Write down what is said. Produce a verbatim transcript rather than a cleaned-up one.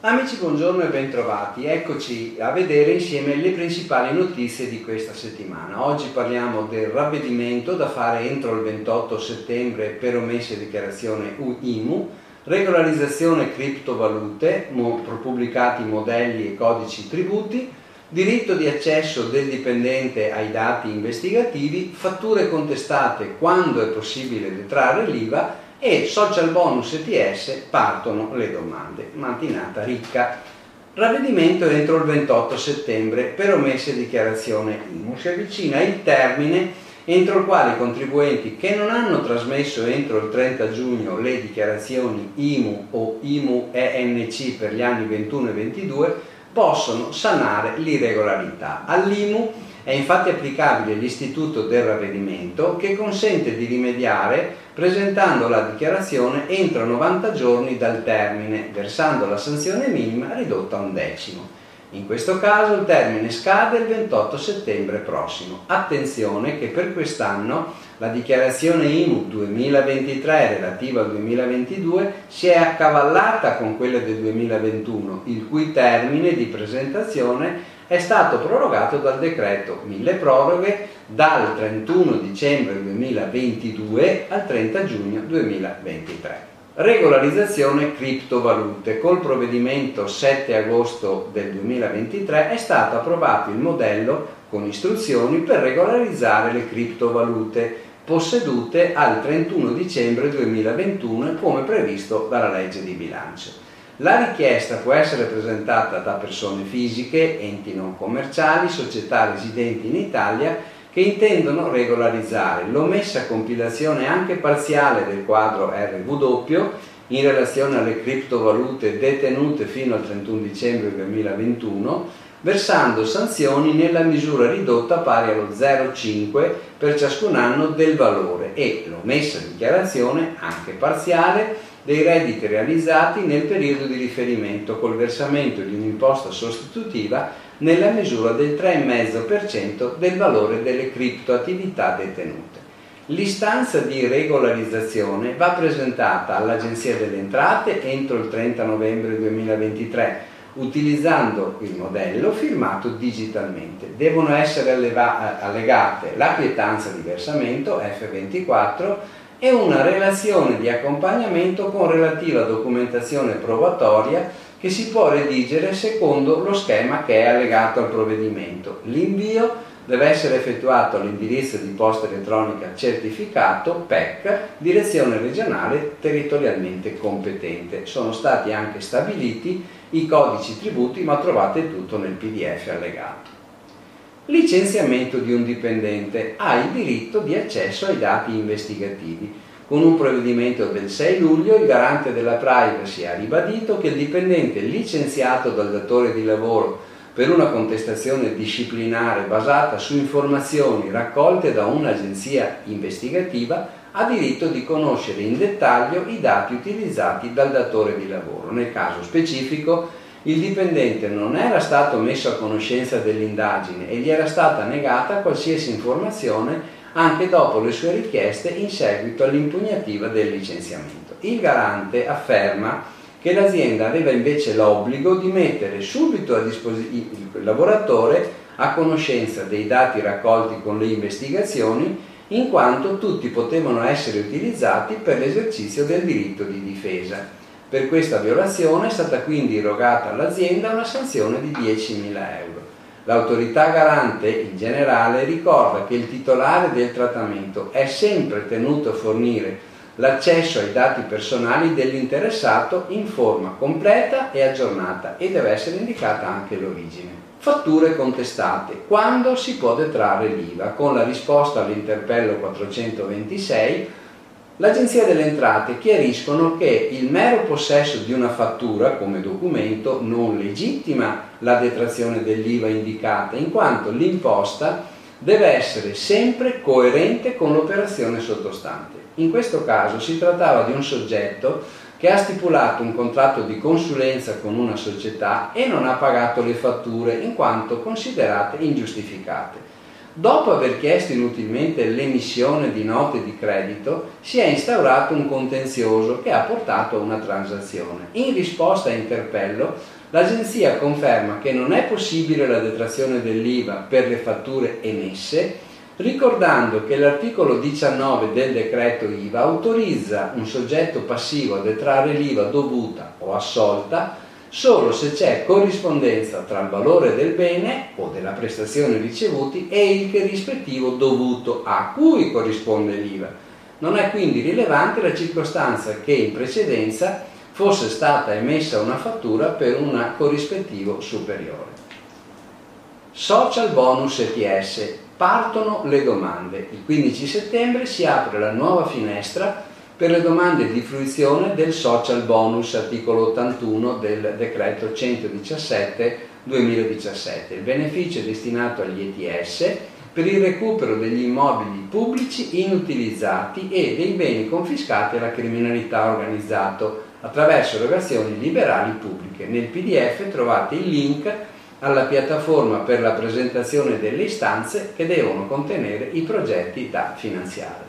Amici, buongiorno e bentrovati. Eccoci a vedere insieme le principali notizie di questa settimana. Oggi parliamo del ravvedimento da fare entro il ventotto settembre per omesse dichiarazione I M U, regolarizzazione criptovalute, pubblicati modelli e codici tributi, diritto di accesso del dipendente ai dati investigativi, fatture contestate quando è possibile detrarre l'I V A e social bonus E T S, partono le domande. Mattinata ricca. Ravvedimento entro il ventotto settembre per omesse dichiarazione I M U. Si avvicina il termine entro il quale i contribuenti che non hanno trasmesso entro il trenta giugno le dichiarazioni I M U o I M U E N C per gli anni ventuno e ventidue possono sanare l'irregolarità. All'I M U è infatti applicabile l'istituto del ravvedimento, che consente di rimediare presentando la dichiarazione entro novanta giorni dal termine, versando la sanzione minima ridotta a un decimo. In questo caso il termine scade il ventotto settembre prossimo. Attenzione che per quest'anno la dichiarazione I M U duemilaventitré relativa al duemilaventidue si è accavallata con quella del duemilaventuno, il cui termine di presentazione è stato prorogato dal decreto milleproroghe dal trentuno dicembre duemilaventidue al trenta giugno duemilaventitré. Regolarizzazione criptovalute. Col provvedimento sette agosto del duemilaventitré è stato approvato il modello con istruzioni per regolarizzare le criptovalute possedute al trentuno dicembre duemilaventuno, come previsto dalla legge di bilancio. La richiesta può essere presentata da persone fisiche, enti non commerciali, società residenti in Italia che intendono regolarizzare l'omessa compilazione anche parziale del quadro R W in relazione alle criptovalute detenute fino al trentuno dicembre duemilaventuno, versando sanzioni nella misura ridotta pari allo zero virgola cinque per ciascun anno del valore e l'omessa dichiarazione anche parziale dei redditi realizzati nel periodo di riferimento col versamento di un'imposta sostitutiva nella misura del tre virgola cinque per cento del valore delle criptoattività detenute. L'istanza di regolarizzazione va presentata all'Agenzia delle Entrate entro il trenta novembre duemilaventitré, utilizzando il modello firmato digitalmente. Devono essere allegate la quietanza di versamento F ventiquattro e una relazione di accompagnamento con relativa documentazione probatoria che si può redigere secondo lo schema che è allegato al provvedimento. L'invio deve essere effettuato all'indirizzo di posta elettronica certificato P E C, direzione regionale territorialmente competente. Sono stati anche stabiliti i codici tributi, ma trovate tutto nel P D F allegato. Licenziamento di un dipendente. Ha il diritto di accesso ai dati investigativi. Con un provvedimento del sei luglio il garante della privacy ha ribadito che il dipendente licenziato dal datore di lavoro per una contestazione disciplinare basata su informazioni raccolte da un'agenzia investigativa ha diritto di conoscere in dettaglio i dati utilizzati dal datore di lavoro. Nel caso specifico il dipendente non era stato messo a conoscenza dell'indagine e gli era stata negata qualsiasi informazione anche dopo le sue richieste in seguito all'impugnativa del licenziamento. Il garante afferma che l'azienda aveva invece l'obbligo di mettere subito a disposizione il lavoratore a conoscenza dei dati raccolti con le investigazioni, in quanto tutti potevano essere utilizzati per l'esercizio del diritto di difesa. Per questa violazione è stata quindi irrogata all'azienda una sanzione di diecimila euro. L'autorità garante in generale ricorda che il titolare del trattamento è sempre tenuto a fornire l'accesso ai dati personali dell'interessato in forma completa e aggiornata e deve essere indicata anche l'origine. Fatture contestate. Quando si può detrarre l'I V A? Con la risposta all'interpello quattrocentoventisei l'Agenzia delle Entrate chiariscono che il mero possesso di una fattura come documento non legittima la detrazione dell'I V A indicata, in quanto l'imposta deve essere sempre coerente con l'operazione sottostante. In questo caso si trattava di un soggetto che ha stipulato un contratto di consulenza con una società e non ha pagato le fatture in quanto considerate ingiustificate. Dopo aver chiesto inutilmente l'emissione di note di credito, si è instaurato un contenzioso che ha portato a una transazione. In risposta a interpello, l'Agenzia conferma che non è possibile la detrazione dell'I V A per le fatture emesse, ricordando che l'articolo diciannove del decreto I V A autorizza un soggetto passivo a detrarre l'I V A dovuta o assolta solo se c'è corrispondenza tra il valore del bene o della prestazione ricevuti e il rispettivo dovuto a cui corrisponde l'I V A. Non è quindi rilevante la circostanza che in precedenza fosse stata emessa una fattura per un corrispettivo superiore. Social bonus E T S. Partono le domande. Il quindici settembre si apre la nuova finestra per le domande di fruizione del social bonus, articolo ottantuno del decreto centodiciassette duemiladiciassette. Il beneficio è destinato agli E T S per il recupero degli immobili pubblici inutilizzati e dei beni confiscati alla criminalità organizzata attraverso erogazioni liberali pubbliche. Nel P D F trovate il link alla piattaforma per la presentazione delle istanze che devono contenere i progetti da finanziare.